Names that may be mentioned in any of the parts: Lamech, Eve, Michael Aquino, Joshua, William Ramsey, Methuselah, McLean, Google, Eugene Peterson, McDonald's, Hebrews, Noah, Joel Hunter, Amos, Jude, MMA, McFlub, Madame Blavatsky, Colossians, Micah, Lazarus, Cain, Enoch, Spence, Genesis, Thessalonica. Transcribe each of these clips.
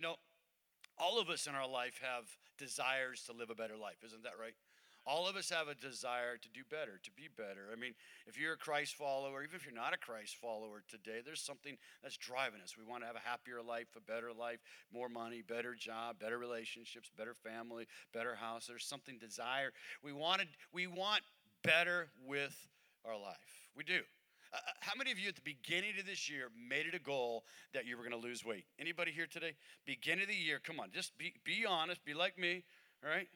You know, all of us in our life have desires to live a better life. Isn't that right? All of us have a desire to do better, to be better. I mean, if you're a Christ follower, even if you're not a Christ follower today, there's something that's driving us. We want to have a happier life, a better life, more money, better job, better relationships, better family, better house. There's something desire. We want better with our life. We do. How many of you at the beginning of this year made it a goal that you were going to lose weight? Anybody here today? Beginning of the year, come on, just be honest, be like me, all right?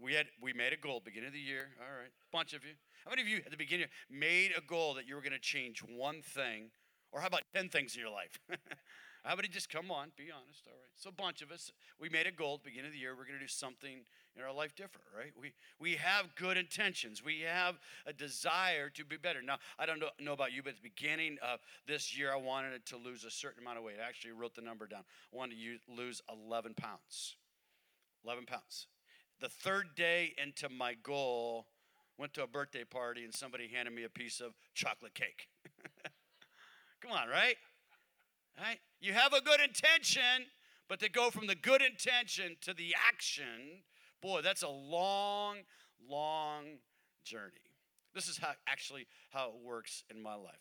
We made a goal beginning of the year, all right, bunch of you. How many of you at the beginning made a goal that you were going to change one thing, or how about 10 things in your life? How about just come on, be honest, all right? So a bunch of us, we made a goal at the beginning of the year, we're going to do something in our life different, right? We have good intentions. We have a desire to be better. Now, I don't know about you, but at the beginning of this year, I wanted to lose a certain amount of weight. I actually wrote the number down. I wanted to lose 11 pounds. 11 pounds. The third day into my goal, went to a birthday party, and somebody handed me a piece of chocolate cake. Come on, right? Right? You have a good intention, but to go from the good intention to the action, boy, that's a long, long journey. This is how it works in my life.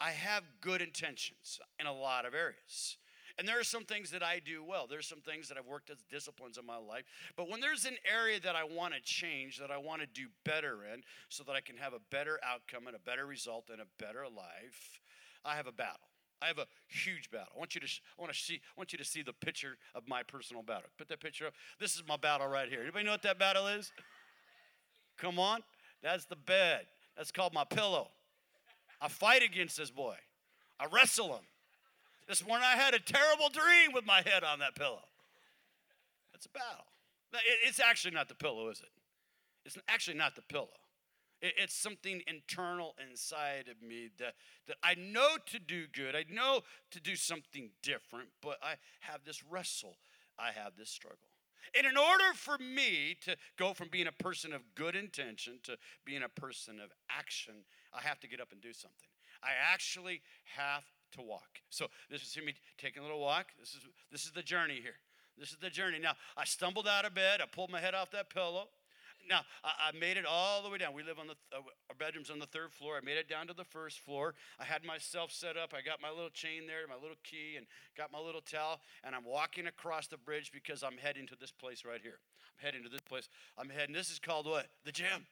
I have good intentions in a lot of areas. And there are some things that I do well. There's some things that I've worked as disciplines in my life. But when there's an area that I want to change, that I want to do better in, so that I can have a better outcome and a better result and a better life, I have a battle. I have a huge battle. I want you to see the picture of my personal battle. Put that picture up. This is my battle right here. Anybody know what that battle is? Come on. That's the bed. That's called my pillow. I fight against this boy. I wrestle him. This morning I had a terrible dream with my head on that pillow. That's a battle. It's actually not the pillow, is it? It's actually not the pillow. It's something internal inside of me that I know to do good. I know to do something different, but I have this wrestle. I have this struggle. And in order for me to go from being a person of good intention to being a person of action, I have to get up and do something. I actually have to walk. So this is me taking a little walk. This is the journey here. This is the journey. Now, I stumbled out of bed. I pulled my head off that pillow. Now, I made it all the way down. We live on our bedroom's on the third floor. I made it down to the first floor. I had myself set up. I got my little chain there, my little key, and got my little towel. And I'm walking across the bridge because I'm heading to this place right here. I'm heading to this place. I'm heading. This is called what? The gym.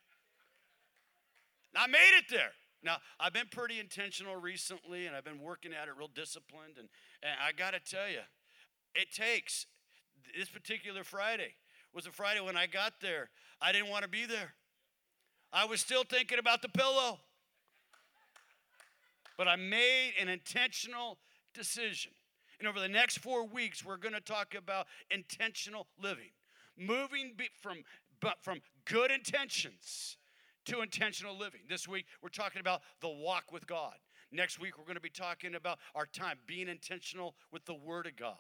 I made it there. Now, I've been pretty intentional recently, and I've been working at it real disciplined. And I got to tell you, it takes this particular Friday. Was a Friday when I got there. I didn't want to be there. I was still thinking about the pillow. But I made an intentional decision. And over the next 4 weeks, we're going to talk about intentional living. Moving from good intentions to intentional living. This week, we're talking about the walk with God. Next week, we're going to be talking about our time, being intentional with the Word of God.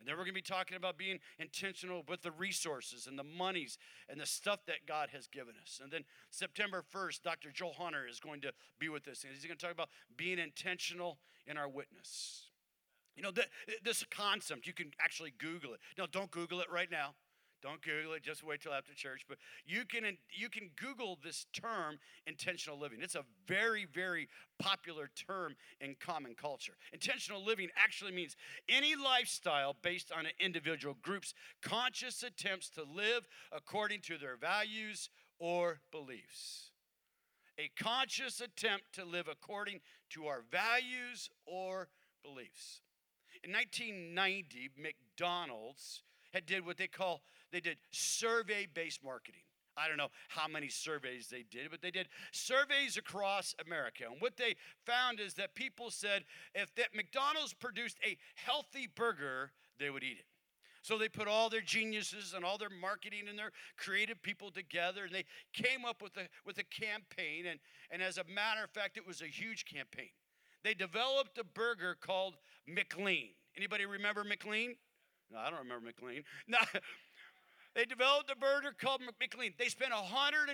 And then we're going to be talking about being intentional with the resources and the monies and the stuff that God has given us. And then September 1st, Dr. Joel Hunter is going to be with us. And he's going to talk about being intentional in our witness. You know, this concept, you can actually Google it. No, don't Google it right now. Don't Google it. Just wait till after church. But you can Google this term, intentional living. It's a very, very popular term in common culture. Intentional living actually means any lifestyle based on an individual group's conscious attempts to live according to their values or beliefs. A conscious attempt to live according to our values or beliefs. In 1990, McDonald's did what they did survey-based marketing. I don't know how many surveys they did, but they did surveys across America. And what they found is that people said if that McDonald's produced a healthy burger, they would eat it. So they put all their geniuses and all their marketing and their creative people together, and they came up with a campaign. And as a matter of fact, it was a huge campaign. They developed a burger called McLean. Anybody remember McLean? No, I don't remember McLean. No, they developed a burger called McLean. They spent $150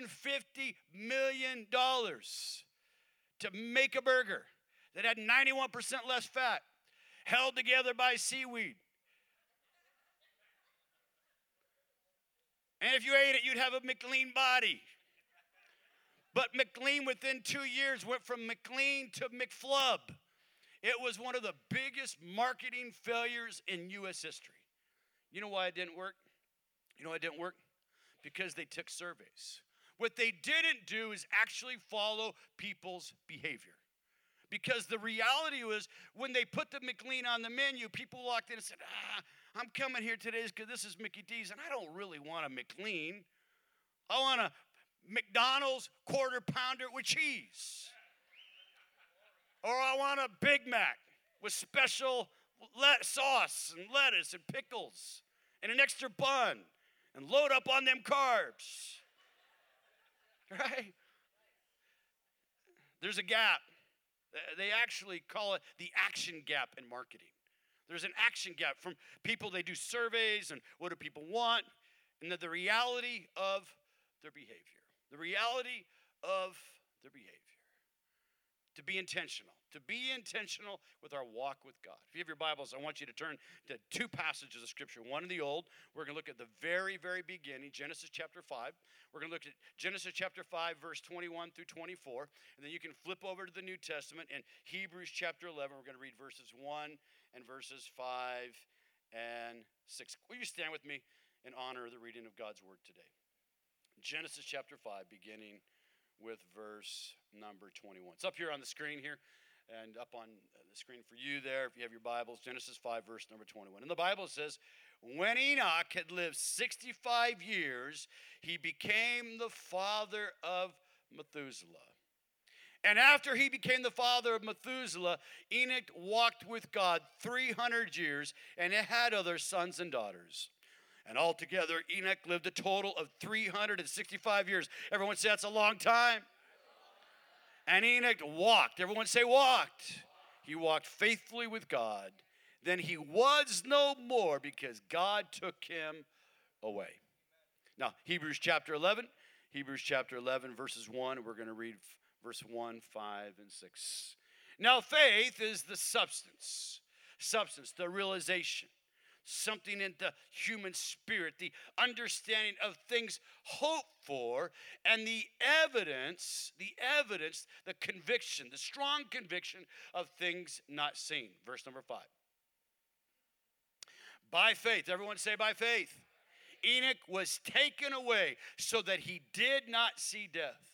million to make a burger that had 91% less fat. held together by seaweed. And if you ate it, you'd have a McLean body. But McLean, within 2 years, went from McLean to McFlub. It was one of the biggest marketing failures in U.S. history. You know why it didn't work? You know why it didn't work? Because they took surveys. What they didn't do is actually follow people's behavior. Because the reality was, when they put the McLean on the menu, people walked in and said, I'm coming here today because this is Mickey D's, and I don't really want a McLean. I want a McDonald's quarter pounder with cheese. Or I want a Big Mac with special sauce and lettuce and pickles and an extra bun and load up on them carbs. Right? There's a gap. They actually call it the action gap in marketing. There's an action gap from people. They do surveys and what do people want, and the reality of their behavior. The reality of their behavior. To be intentional. To be intentional with our walk with God. If you have your Bibles, I want you to turn to two passages of Scripture. One in the Old. We're going to look at the very, very beginning, Genesis chapter 5. We're going to look at Genesis chapter 5, verse 21 through 24. And then you can flip over to the New Testament in Hebrews chapter 11. We're going to read verses 1 and verses 5 and 6. Will you stand with me in honor of the reading of God's Word today? Genesis chapter 5, beginning with verse number 21. It's up here on the screen here, and up on the screen for you there, if you have your Bibles, Genesis 5, verse number 21. And the Bible says, when Enoch had lived 65 years, he became the father of Methuselah. And after he became the father of Methuselah, Enoch walked with God 300 years, and it had other sons and daughters. And altogether, Enoch lived a total of 365 years. Everyone say that's a long time. And Enoch walked. Everyone say walked. He walked faithfully with God. Then he was no more because God took him away. Now, Hebrews chapter 11, verses 1. We're going to read verse 1, 5, and 6. Now, faith is the substance, the realization. Something in the human spirit, the understanding of things hoped for, and the evidence, the conviction, the strong conviction of things not seen. Verse number 5. By faith, everyone say by faith, Enoch was taken away so that he did not see death,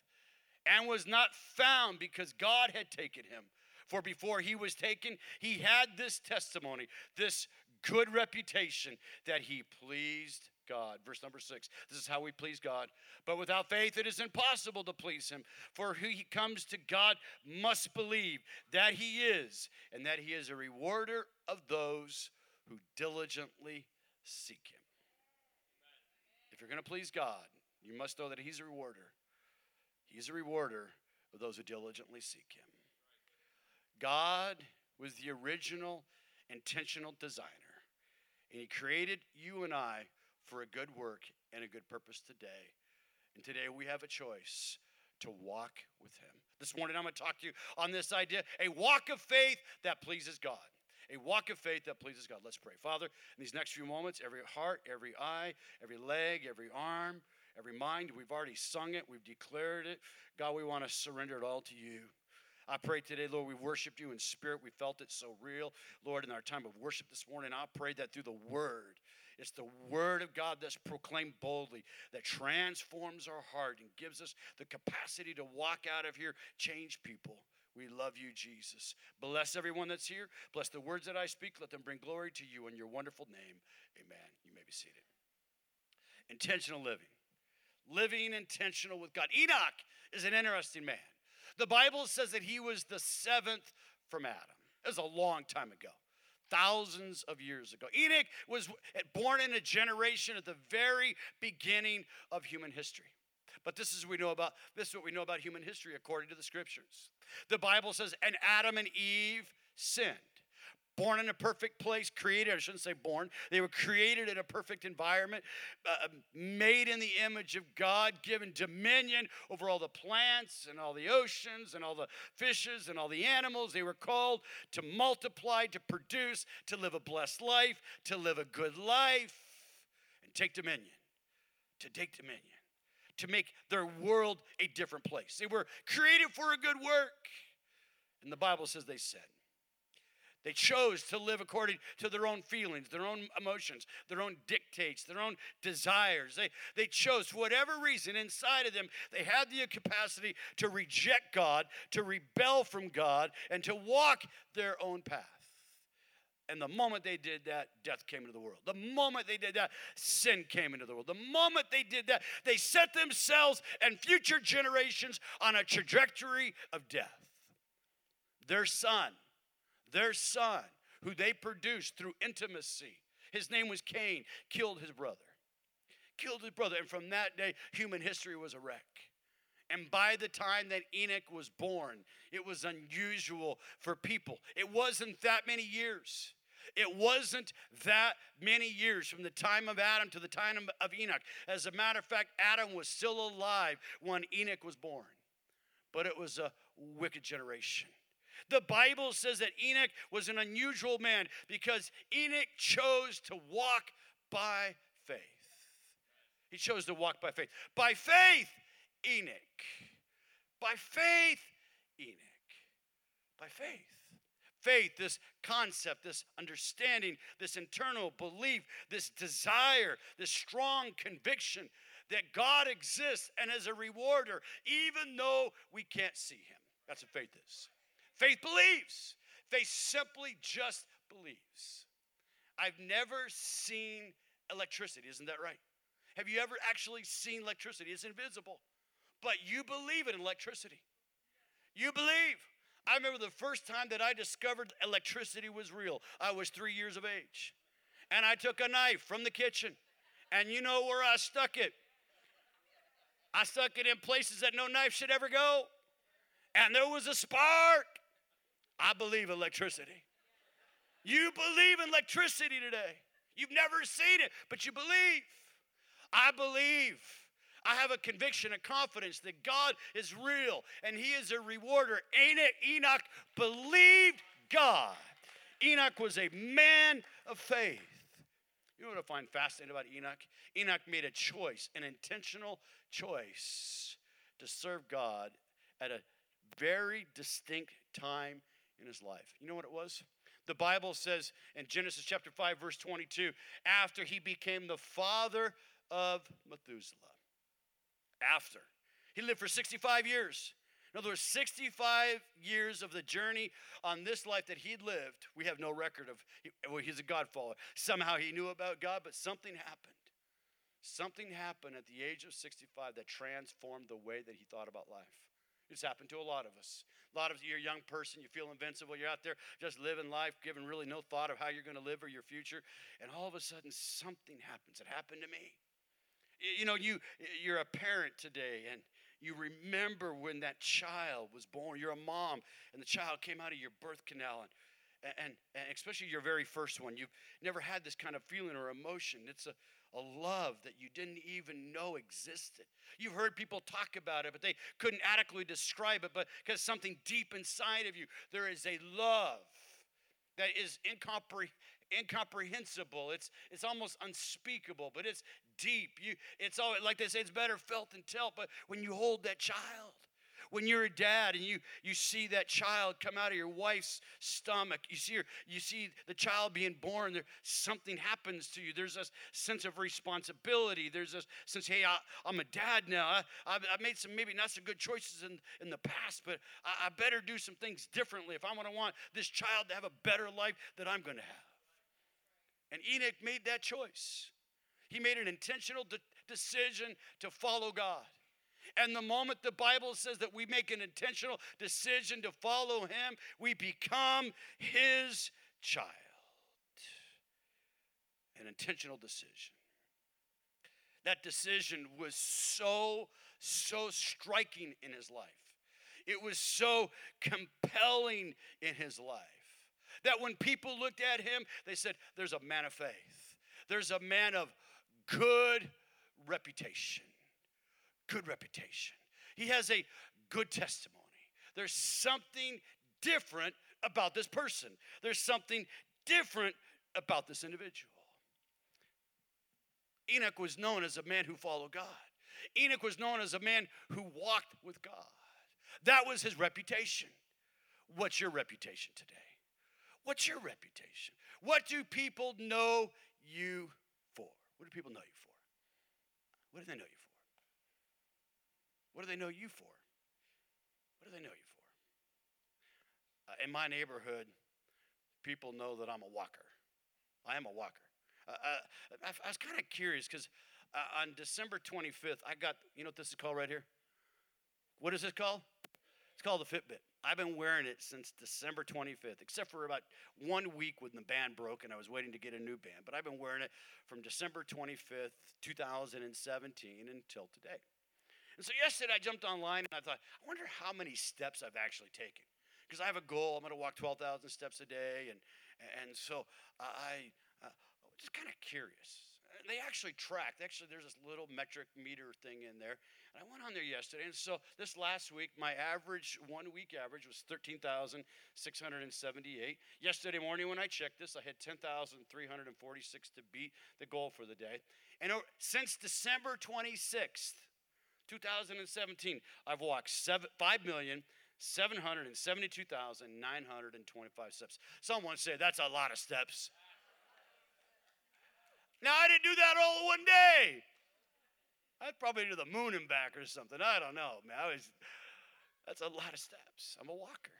and was not found because God had taken him. For before he was taken, he had this testimony, this good reputation, that he pleased God. Verse number 6. This is how we please God. But without faith it is impossible to please him. For who he comes to God must believe that he is, and that he is a rewarder of those who diligently seek him. If you're going to please God, you must know that he's a rewarder. He's a rewarder of those who diligently seek him. God was the original intentional designer. And he created you and I for a good work and a good purpose today. And today we have a choice to walk with him. This morning I'm going to talk to you on this idea, a walk of faith that pleases God. A walk of faith that pleases God. Let's pray. Father, in these next few moments, every heart, every eye, every leg, every arm, every mind, we've already sung it, we've declared it. God, we want to surrender it all to you. I pray today, Lord, we worshiped you in spirit. We felt it so real. Lord, in our time of worship this morning, I pray that through the Word, it's the Word of God that's proclaimed boldly, that transforms our heart and gives us the capacity to walk out of here, change people. We love you, Jesus. Bless everyone that's here. Bless the words that I speak. Let them bring glory to you in your wonderful name. Amen. You may be seated. Intentional living. Living intentional with God. Enoch is an interesting man. The Bible says that he was the seventh from Adam. It was a long time ago, thousands of years ago. Enoch was born in a generation at the very beginning of human history. But this is what we know about human history according to the Scriptures. The Bible says, and Adam and Eve sinned. born in a perfect place, created, I shouldn't say born, they were created in a perfect environment, made in the image of God, given dominion over all the plants and all the oceans and all the fishes and all the animals. They were called to multiply, to produce, to live a blessed life, to live a good life, and take dominion, to make their world a different place. They were created for a good work. And the Bible says they said. They chose to live according to their own feelings, their own emotions, their own dictates, their own desires. They chose, for whatever reason, inside of them, they had the capacity to reject God, to rebel from God, and to walk their own path. And the moment they did that, death came into the world. The moment they did that, sin came into the world. The moment they did that, they set themselves and future generations on a trajectory of death. Their son, who they produced through intimacy, his name was Cain, killed his brother. And from that day, human history was a wreck. And by the time that Enoch was born, it was unusual for people. It wasn't that many years. It wasn't that many years from the time of Adam to the time of Enoch. As a matter of fact, Adam was still alive when Enoch was born. But it was a wicked generation. The Bible says that Enoch was an unusual man because Enoch chose to walk by faith. He chose to walk by faith. By faith, Enoch. By faith, Enoch. By faith. Faith, this concept, this understanding, this internal belief, this desire, this strong conviction that God exists and is a rewarder, even though we can't see him. That's what faith is. Faith believes. Faith simply just believes. I've never seen electricity. Isn't that right? Have you ever actually seen electricity? It's invisible. But you believe in electricity. You believe. I remember the first time that I discovered electricity was real. I was 3 years of age. And I took a knife from the kitchen. And you know where I stuck it. I stuck it in places that no knife should ever go. And there was a spark. I believe electricity. You believe in electricity today. You've never seen it, but you believe. I believe. I have a conviction, a confidence that God is real and he is a rewarder. Enoch believed God. Enoch was a man of faith. You know what I find fascinating about Enoch? Enoch made a choice, an intentional choice to serve God at a very distinct time in his life. You know what it was? The Bible says in Genesis chapter 5, verse 22, after he became the father of Methuselah. After. He lived for 65 years. In other words, 65 years of the journey on this life that he lived, we have no record of. Well, he's a God follower. Somehow he knew about God, but something happened. Something happened at the age of 65 that transformed the way that he thought about life. It's happened to a lot of us. A lot of you're a young person, you feel invincible, you're out there just living life, giving really no thought of how you're going to live or your future, and all of a sudden something happens. It happened to me. You know, you're a parent today, and you remember when that child was born. You're a mom, and the child came out of your birth canal, and especially your very first one. You've never had this kind of feeling or emotion. It's a love that you didn't even know existed. You've heard people talk about it, but they couldn't adequately describe it, but because something deep inside of you, there is a love that is incomprehensible. It's almost unspeakable, but it's deep. It's always, like they say, it's better felt than telt, but when you hold that child, when you're a dad and you see that child come out of your wife's stomach, you see the child being born, something happens to you. There's this sense of responsibility. There's this sense, hey, I'm a dad now. I made some maybe not so good choices in the past, but I better do some things differently if I want this child to have a better life that I'm going to have. And Enoch made that choice. He made an intentional decision to follow God. And the moment the Bible says that we make an intentional decision to follow him, we become his child. An intentional decision. That decision was so striking in his life. It was so compelling in his life that when people looked at him, they said, there's a man of faith. There's a man of good reputation. Good reputation. He has a good testimony. There's something different about this person. There's something different about this individual. Enoch was known as a man who followed God. Enoch was known as a man who walked with God. That was his reputation. What's your reputation today? What's your reputation? What do people know you for? What do people know you for? What do they know you for? What do they know you for? What do they know you for? In my neighborhood, people know that I'm a walker. I am a walker. I was kind of curious because on December 25th, I got, you know what this is called right here? What is this called? It's called the Fitbit. I've been wearing it since December 25th, except for about 1 week when the band broke and I was waiting to get a new band. But I've been wearing it from December 25th, 2017 until today. And so yesterday I jumped online and I thought, I wonder how many steps I've actually taken. Because I have a goal. I'm going to walk 12,000 steps a day. And so I was just kind of curious. They actually tracked. Actually, there's this little metric meter thing in there. And I went on there yesterday. And so this last week, my average, 1 week average was 13,678. Yesterday morning when I checked this, I had 10,346 to beat the goal for the day. And since December 26th, 2017, I've walked 5,772,925 steps. Someone say, that's a lot of steps. Now, I didn't do that all in one day. I'd probably do the moon and back or something. I don't know, man. That's a lot of steps. I'm a walker.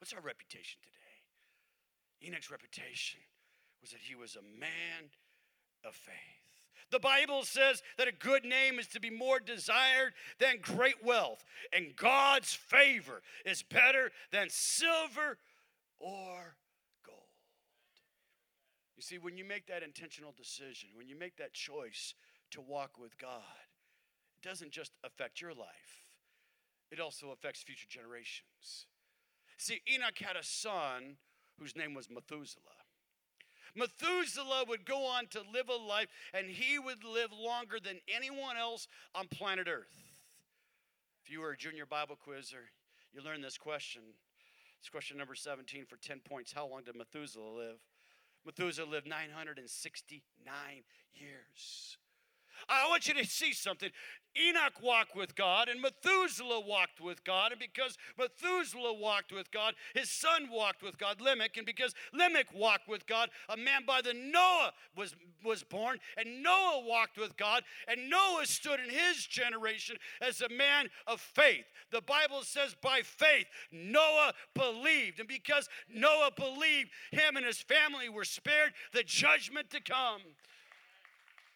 What's our reputation today? Enoch's reputation was that he was a man of faith. The Bible says that a good name is to be more desired than great wealth, and God's favor is better than silver or gold. You see, when you make that intentional decision, when you make that choice to walk with God, it doesn't just affect your life. It also affects future generations. See, Enoch had a son whose name was Methuselah. Methuselah would go on to live a life, and he would live longer than anyone else on planet Earth. If you were a junior Bible quizzer, you learned this question. It's question number 17 for 10 points. How long did Methuselah live? Methuselah lived 969 years. I want you to see something. Enoch walked with God, and Methuselah walked with God. And because Methuselah walked with God, his son walked with God, Lamech. And because Lamech walked with God, a man by the name of Noah was born. And Noah walked with God. And Noah stood in his generation as a man of faith. The Bible says by faith, Noah believed. And because Noah believed, him and his family were spared the judgment to come.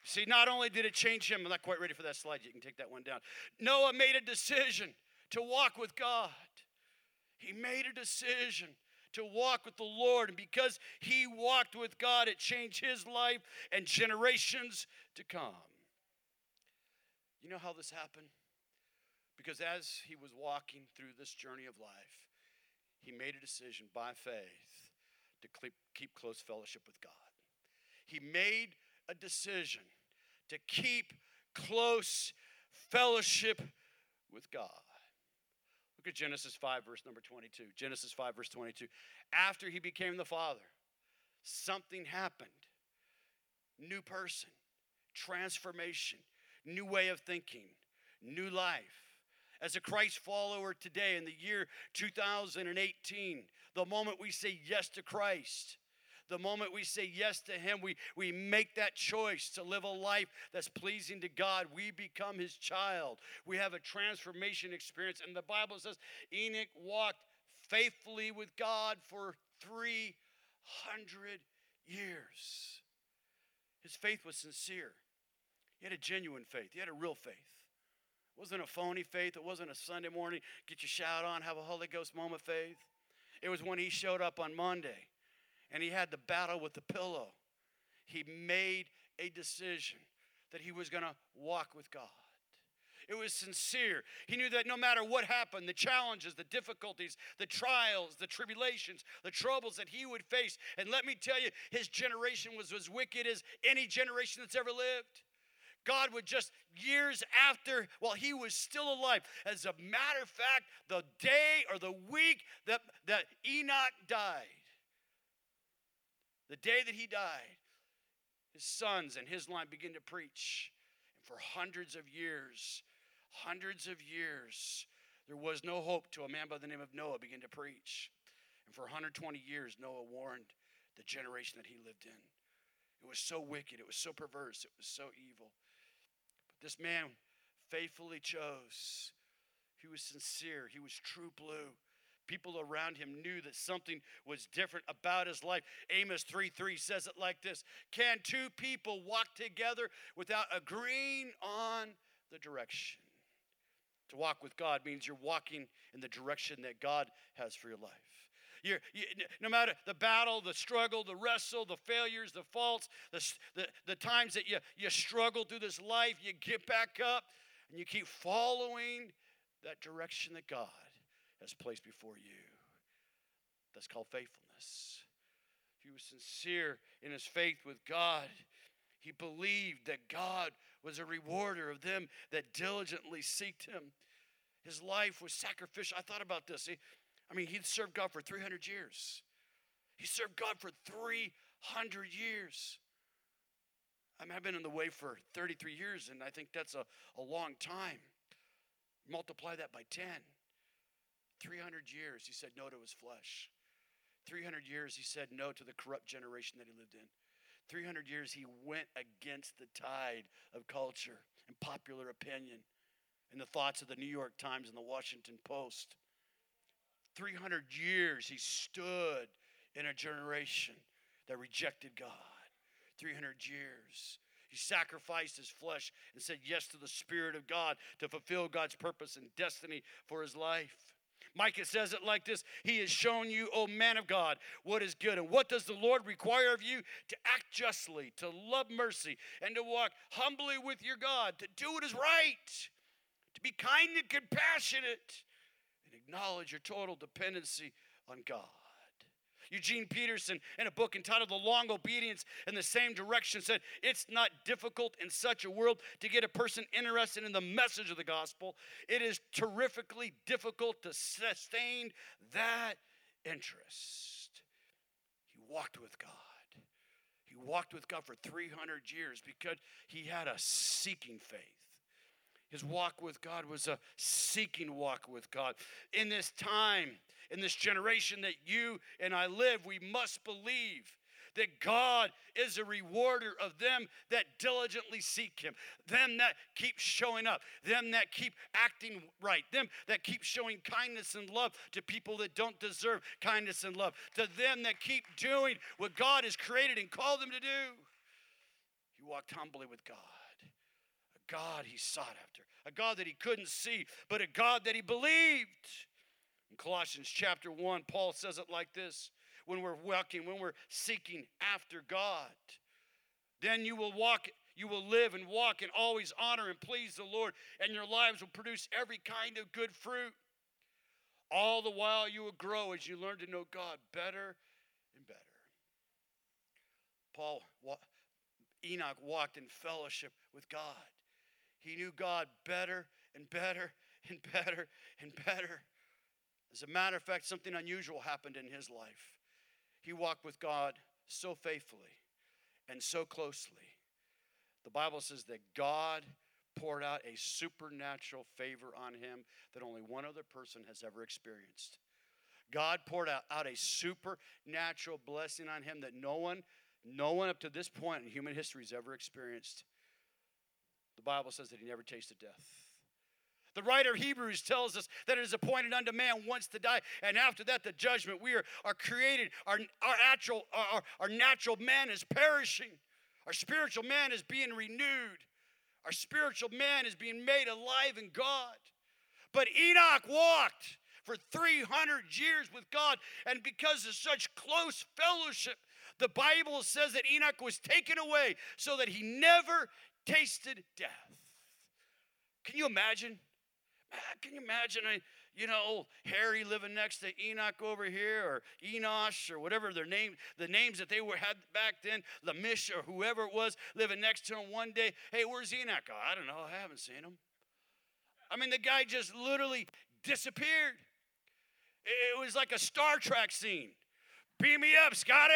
See, not only did it change him, I'm not quite ready for that slide. You can take that one down. Noah made a decision to walk with God. He made a decision to walk with the Lord. And because he walked with God, it changed his life and generations to come. You know how this happened? Because as he was walking through this journey of life, he made a decision by faith to keep close fellowship with God. He made a decision to keep close fellowship with God. Look at Genesis 5, verse number 22. Genesis 5, verse 22. After he became the father, something happened. New person, transformation, new way of thinking, new life. As a Christ follower today in the year 2018, the moment we say yes to Christ, the moment we say yes to him, we make that choice to live a life that's pleasing to God. We become his child. We have a transformation experience. And the Bible says Enoch walked faithfully with God for 300 years. His faith was sincere. He had a genuine faith. He had a real faith. It wasn't a phony faith. It wasn't a Sunday morning, get your shout on, have a Holy Ghost moment faith. It was when he showed up on Monday. And he had the battle with the pillow. He made a decision that he was going to walk with God. It was sincere. He knew that no matter what happened, the challenges, the difficulties, the trials, the tribulations, the troubles that he would face. And let me tell you, his generation was as wicked as any generation that's ever lived. God would just years after, while he was still alive, as a matter of fact, the day or the week that Enoch died, the day that he died, his sons and his line began to preach. And for hundreds of years, there was no hope till a man by the name of Noah began to preach. And for 120 years, Noah warned the generation that he lived in. It was so wicked. It was so perverse. It was so evil. But this man faithfully chose. He was sincere. He was true blue. People around him knew that something was different about his life. Amos 3:3 says it like this. Can two people walk together without agreeing on the direction? To walk with God means you're walking in the direction that God has for your life. No matter the battle, the struggle, the wrestle, the failures, the faults, the times that you struggle through this life, you get back up and you keep following that direction that God has placed before you. That's called faithfulness. He was sincere in his faith with God. He believed that God was a rewarder of them that diligently seeked him. His life was sacrificial. I thought about this. He'd served God for 300 years. He served God for 300 years. I've been in the way for 33 years, and I think that's a long time. Multiply that by 10. 300 years, he said no to his flesh. 300 years, he said no to the corrupt generation that he lived in. 300 years, he went against the tide of culture and popular opinion and the thoughts of the New York Times and the Washington Post. 300 years, he stood in a generation that rejected God. 300 years. He sacrificed his flesh and said yes to the Spirit of God to fulfill God's purpose and destiny for his life. Micah says it like this. He has shown you, O man of God, what is good. And what does the Lord require of you? To act justly, to love mercy, and to walk humbly with your God, to do what is right, to be kind and compassionate, and acknowledge your total dependency on God. Eugene Peterson, in a book entitled The Long Obedience in the Same Direction, said, it's not difficult in such a world to get a person interested in the message of the gospel. It is terrifically difficult to sustain that interest. He walked with God. He walked with God for 300 years because he had a seeking faith. His walk with God was a seeking walk with God. In this time, in this generation that you and I live, we must believe that God is a rewarder of them that diligently seek him, them that keep showing up, them that keep acting right, them that keep showing kindness and love to people that don't deserve kindness and love, to them that keep doing what God has created and called them to do. He walked humbly with God. God he sought after, a God that he couldn't see, but a God that he believed. In Colossians chapter 1, Paul says it like this, when we're walking, when we're seeking after God, then you will walk, you will live and walk and always honor and please the Lord, and your lives will produce every kind of good fruit. All the while you will grow as you learn to know God better and better. Enoch walked in fellowship with God. He knew God better and better and better and better. As a matter of fact, something unusual happened in his life. He walked with God so faithfully and so closely. The Bible says that God poured out a supernatural favor on him that only one other person has ever experienced. God poured out a supernatural blessing on him that no one up to this point in human history has ever experienced. The Bible says that he never tasted death. The writer of Hebrews tells us that it is appointed unto man once to die, and after that the judgment. We are created, our natural man is perishing. Our spiritual man is being renewed. Our spiritual man is being made alive in God. But Enoch walked for 300 years with God, and because of such close fellowship, the Bible says that Enoch was taken away so that he never tasted death. Can you imagine? Can you imagine, old Harry living next to Enoch over here, or Enosh, or whatever their name, the names that they were had back then, Lamech or whoever it was, living next to him one day. Hey, where's Enoch? Oh, I don't know. I haven't seen him. I mean, the guy just literally disappeared. It was like a Star Trek scene. Beam me up, Scotty.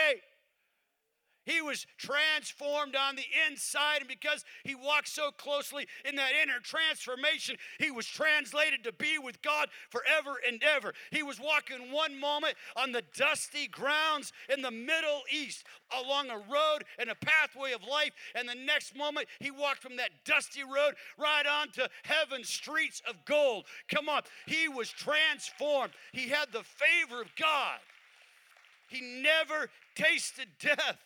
He was transformed on the inside, and because he walked so closely in that inner transformation, he was translated to be with God forever and ever. He was walking one moment on the dusty grounds in the Middle East along a road and a pathway of life, and the next moment he walked from that dusty road right onto heaven's streets of gold. Come on, he was transformed. He had the favor of God. He never tasted death.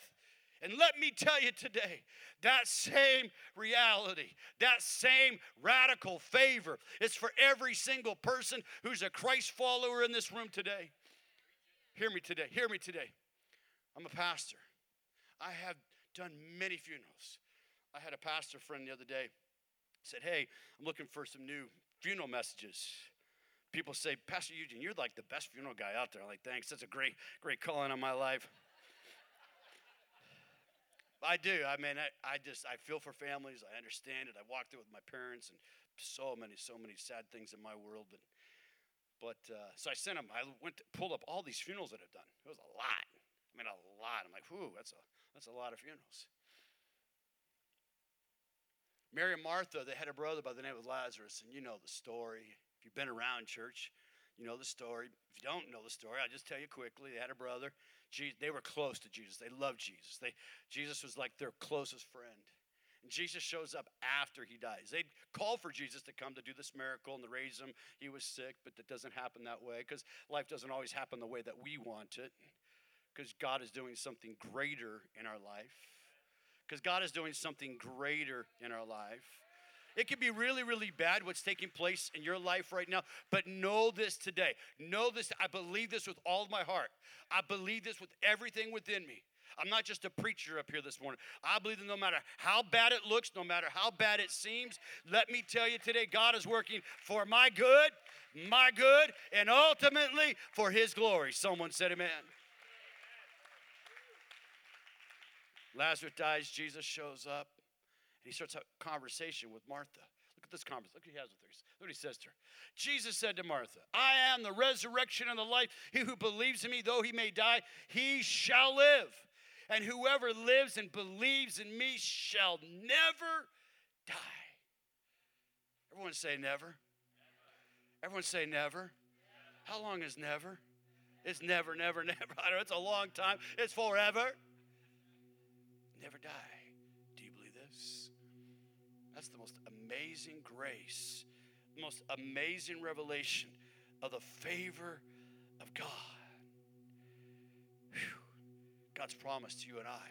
And let me tell you today, that same reality, that same radical favor is for every single person who's a Christ follower in this room today. Hear me today. Hear me today. I'm a pastor. I have done many funerals. I had a pastor friend the other day said, hey, I'm looking for some new funeral messages. People say, Pastor Eugene, you're like the best funeral guy out there. I'm like, thanks. That's a great calling on my life. I do. I mean, I feel for families. I understand it. I walked through it with my parents, and so many sad things in my world. So I sent him. I pulled up all these funerals that I've done. It was a lot. I mean, a lot. I'm like, whoo, that's a lot of funerals. Mary and Martha, they had a brother by the name of Lazarus, and you know the story. If you've been around church, you know the story. If you don't know the story, I'll just tell you quickly. They had a brother. They were close to Jesus. They loved Jesus. Jesus was like their closest friend. And Jesus shows up after he dies. They'd call for Jesus to come to do this miracle and to raise him. He was sick, but that doesn't happen that way because life doesn't always happen the way that we want it because God is doing something greater in our life. It can be really, really bad what's taking place in your life right now, but know this today. Know this. I believe this with all of my heart. I believe this with everything within me. I'm not just a preacher up here this morning. I believe that no matter how bad it looks, no matter how bad it seems, let me tell you today, God is working for my good, and ultimately for his glory. Someone said amen. Lazarus dies. Jesus shows up. He starts a conversation with Martha. Look at this conversation. Look what he has with her. Look what he says to her. Jesus said to Martha, I am the resurrection and the life. He who believes in me, though he may die, he shall live. And whoever lives and believes in me shall never die. Everyone say never. Everyone say never. How long is never? It's never, never, never. I don't know. It's a long time. It's forever. Never die. Do you believe this? That's the most amazing grace, the most amazing revelation of the favor of God. Whew. God's promise to you and I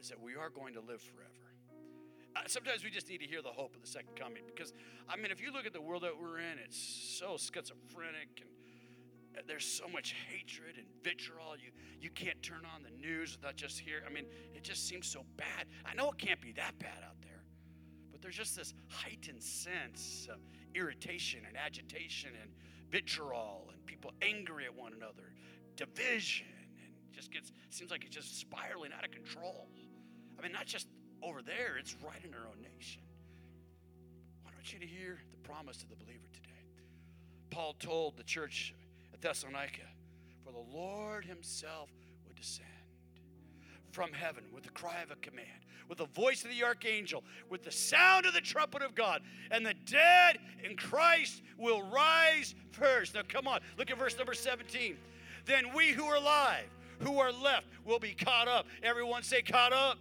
is that we are going to live forever. Sometimes we just need to hear the hope of the second coming because, I mean, if you look at the world that we're in, it's so schizophrenic and there's so much hatred and vitriol. You can't turn on the news without just hearing. I mean, it just seems so bad. I know it can't be that bad out there. There's just this heightened sense of irritation and agitation and vitriol and people angry at one another, division, and just seems like it's just spiraling out of control. I mean, not just over there, it's right in our own nation. I want you to hear the promise of the believer today. Paul told the church at Thessalonica, for the Lord himself would descend from heaven with the cry of a command, with the voice of the archangel, with the sound of the trumpet of God, and the dead in Christ will rise first. Now come on, look at verse number 17. Then we who are alive, who are left, will be caught up. Everyone say caught up.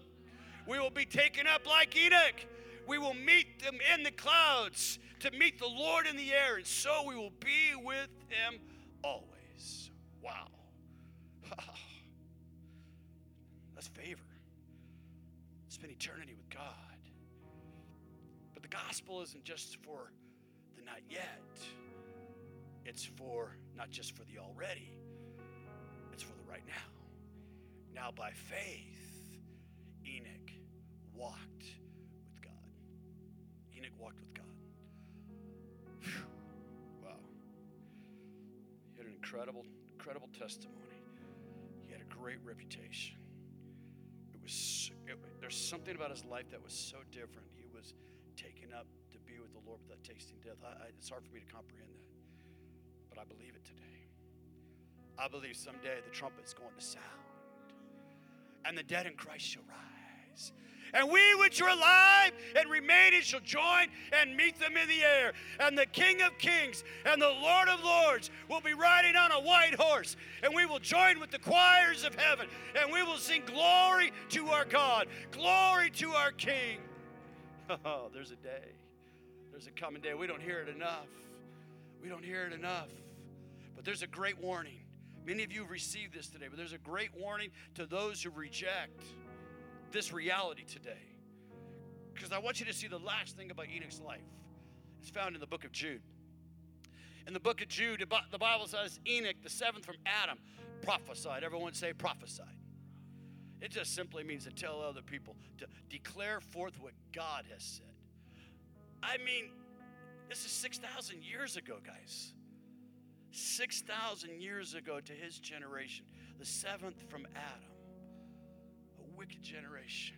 We will be taken up like Enoch. We will meet them in the clouds to meet the Lord in the air, and so we will be with him always. Wow. That's favor. Spend eternity with God. But the gospel isn't just for the not yet. It's for not just for the already. It's for the right now. Now by faith, Enoch walked with God. Wow. You had an incredible testimony. He had a great reputation. There's something about his life that was so different. He was taken up to be with the Lord without tasting death. It's hard for me to comprehend that. But I believe it today. I believe someday the trumpet's going to sound. And the dead in Christ shall rise. And we which are alive and remaining shall join and meet them in the air. And the King of Kings and the Lord of Lords will be riding on a white horse. And we will join with the choirs of heaven. And we will sing glory to our God, glory to our King. Oh, there's a day. There's a coming day. We don't hear it enough. We don't hear it enough. But there's a great warning. Many of you have received this today, but there's a great warning to those who reject this reality today. Because I want you to see the last thing about Enoch's life. It's found in the book of Jude. In the book of Jude, the Bible says Enoch, the seventh from Adam, prophesied. Everyone say prophesied. It just simply means to tell other people, to declare forth what God has said. I mean, this is 6,000 years ago, guys. 6,000 years ago to his generation, the seventh from Adam. Wicked generation.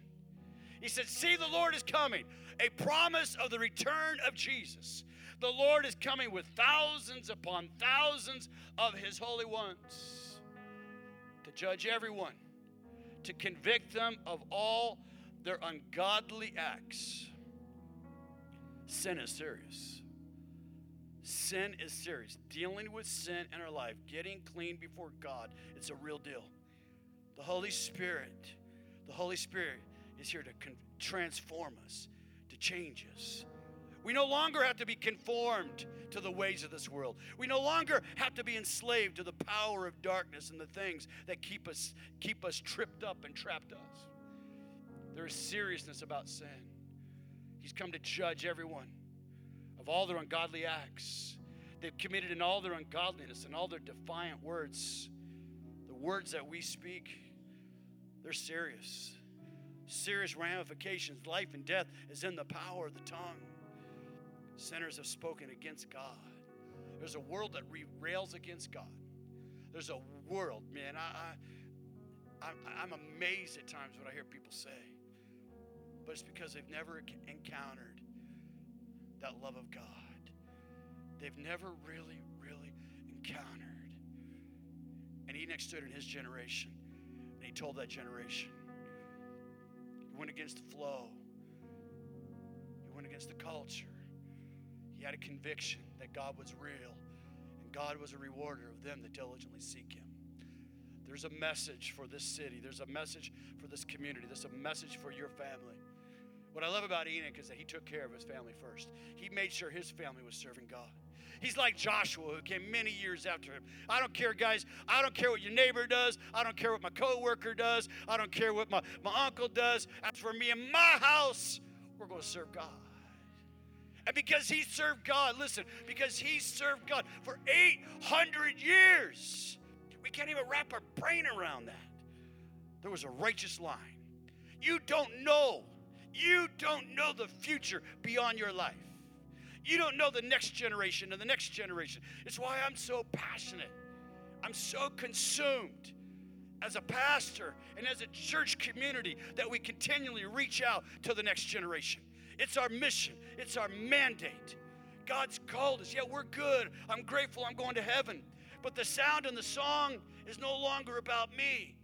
He said, see, the Lord is coming, a promise of the return of Jesus. The Lord is coming with thousands upon thousands of his holy ones to judge everyone, to convict them of all their ungodly acts. Sin is serious. Sin is serious. Dealing with sin in our life, getting clean before God, it's a real deal. The Holy Spirit is here to transform us, to change us. We no longer have to be conformed to the ways of this world. We no longer have to be enslaved to the power of darkness and the things that keep us tripped up and trapped us. There is seriousness about sin. He's come to judge everyone of all their ungodly acts they've committed in all their ungodliness and all their defiant words, the words that we speak. They're serious. Serious ramifications. Life and death is in the power of the tongue. Sinners have spoken against God. There's a world that rails against God. There's a world, man. I'm amazed at times when I hear people say. But it's because they've never encountered that love of God. They've never really, really encountered. And Enoch stood in his generation. And he told that generation. He went against the flow. He went against the culture. He had a conviction that God was real. And God was a rewarder of them that diligently seek him. There's a message for this city. There's a message for this community. There's a message for your family. What I love about Enoch is that he took care of his family first. He made sure his family was serving God. He's like Joshua, who came many years after him. I don't care, guys. I don't care what your neighbor does. I don't care what my coworker does. I don't care what my uncle does. As for me and my house, we're going to serve God. And because he served God, listen, because he served God for 800 years, we can't even wrap our brain around that. There was a righteous line. You don't know the future beyond your life. You don't know the next generation and the next generation. It's why I'm so passionate. I'm so consumed as a pastor and as a church community that we continually reach out to the next generation. It's our mission. It's our mandate. God's called us. Yeah, we're good. I'm grateful I'm going to heaven. But the sound and the song is no longer about me.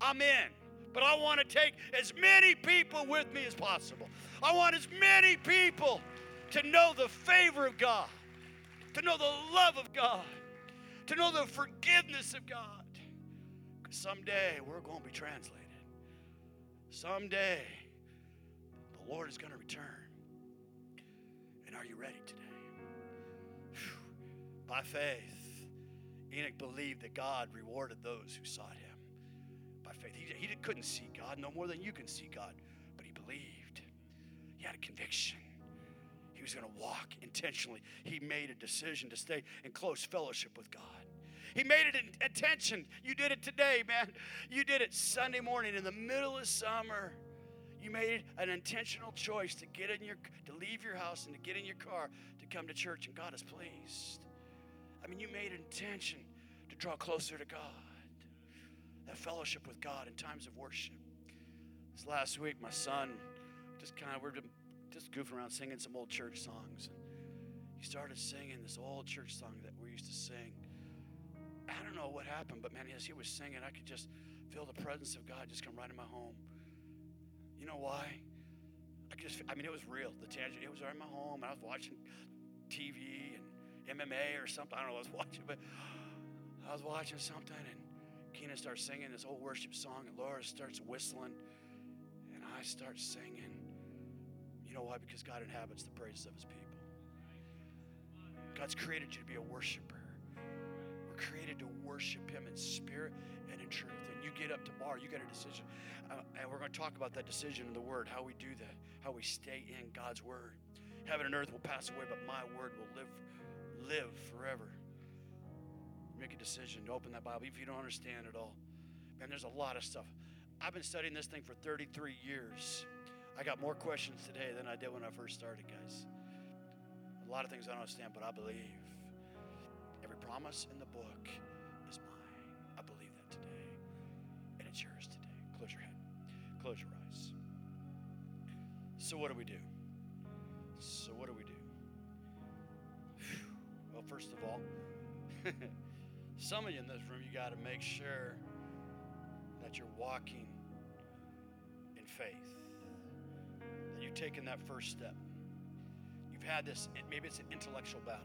I'm in. But I want to take as many people with me as possible. I want as many people to know the favor of God, to know the love of God, to know the forgiveness of God. Because someday we're going to be translated. Someday the Lord is going to return. And are you ready today? Whew. By faith, Enoch believed that God rewarded those who sought him. By faith, he couldn't see God, no more than you can see God, but he believed. He had a conviction. He was going to walk intentionally. He made a decision to stay in close fellowship with God. He made it an intention. You did it today, man. You did it Sunday morning in the middle of summer. You made an intentional choice to leave your house and to get in your car to come to church, and God is pleased. I mean, you made an intention to draw closer to God, that fellowship with God in times of worship. This last week, my son we're just goofing around singing some old church songs. He started singing this old church song that we used to sing. I don't know what happened, but man, as he was singing, I could just feel the presence of God just come right in my home. You know why? It was real. The tangent, it was right in my home, and I was watching TV and MMA or something. I don't know what I was watching, but I was watching something, and Keenan starts singing this old worship song, and Laura starts whistling, and I start singing. You know why? Because God inhabits the praises of his people. God's created you to be a worshiper. We're created to worship him in spirit and in truth. And you get up tomorrow, you got a decision. And we're going to talk about that decision in the Word, how we do that, how we stay in God's Word. Heaven and earth will pass away, but my Word will live forever. Make a decision to open that Bible, even if you don't understand it all. Man, there's a lot of stuff. I've been studying this thing for 33 years. I got more questions today than I did when I first started, guys. A lot of things I don't understand, but I believe every promise in the book is mine. I believe that today, and it's yours today. Close your head. Close your eyes. So what do we do? Whew. Well, first of all, some of you in this room, you got to make sure that you're walking in faith, that you've taken that first step. You've had this, maybe it's an intellectual battle.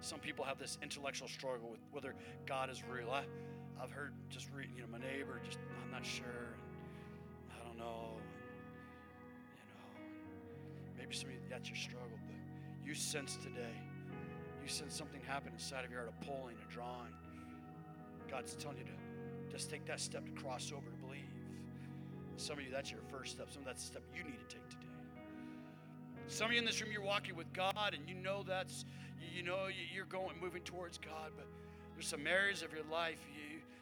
Some people have this intellectual struggle with whether God is real. I've heard just reading, my neighbor, I'm not sure, and I don't know. Maybe some of you, that's your struggle, but you sense today, you sense something happened inside of your heart, a pulling, a drawing. God's telling you to just take that step to cross over to believe. Some of you, that's your first step. Some of that's the step you need to take today. Some of you in this room, you're walking with God, and you know you're going, moving towards God, but there's some areas of your life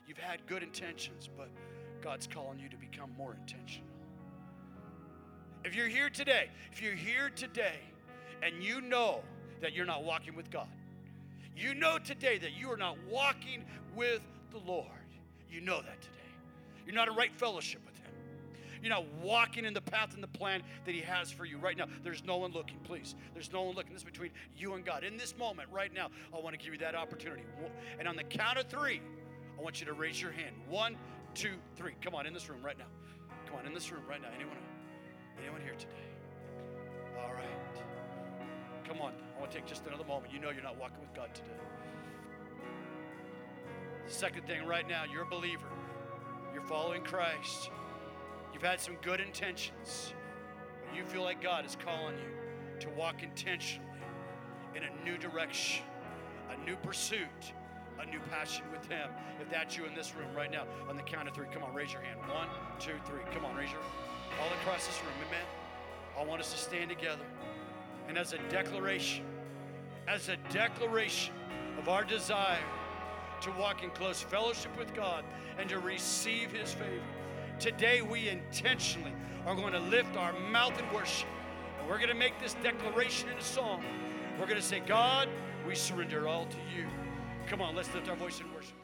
you've had good intentions, but God's calling you to become more intentional. If you're here today, and you know that you're not walking with God, you know today that you are not walking with the Lord. You know that today. You're not in right fellowship with Him. You're not walking in the path and the plan that He has for you right now. There's no one looking, please. There's no one looking. This is between you and God. In this moment, right now, I want to give you that opportunity. And on the count of three, I want you to raise your hand. 1, 2, 3. Come on, in this room right now. Come on, in this room right now. Anyone here today? All right. Come on. I want to take just another moment. You know you're not walking with God today. The second thing right now, you're a believer. You're following Christ. You've had some good intentions, but you feel like God is calling you to walk intentionally in a new direction, a new pursuit, a new passion with Him. If that's you in this room right now, on the count of three, come on, raise your hand. 1, 2, 3. Come on, raise your hand. All across this room, amen. I want us to stand together. And as a declaration of our desire to walk in close fellowship with God and to receive His favor, today we intentionally are going to lift our mouth in worship, and we're going to make this declaration in a song. We're going to say, God, we surrender all to you. Come on, let's lift our voice in worship.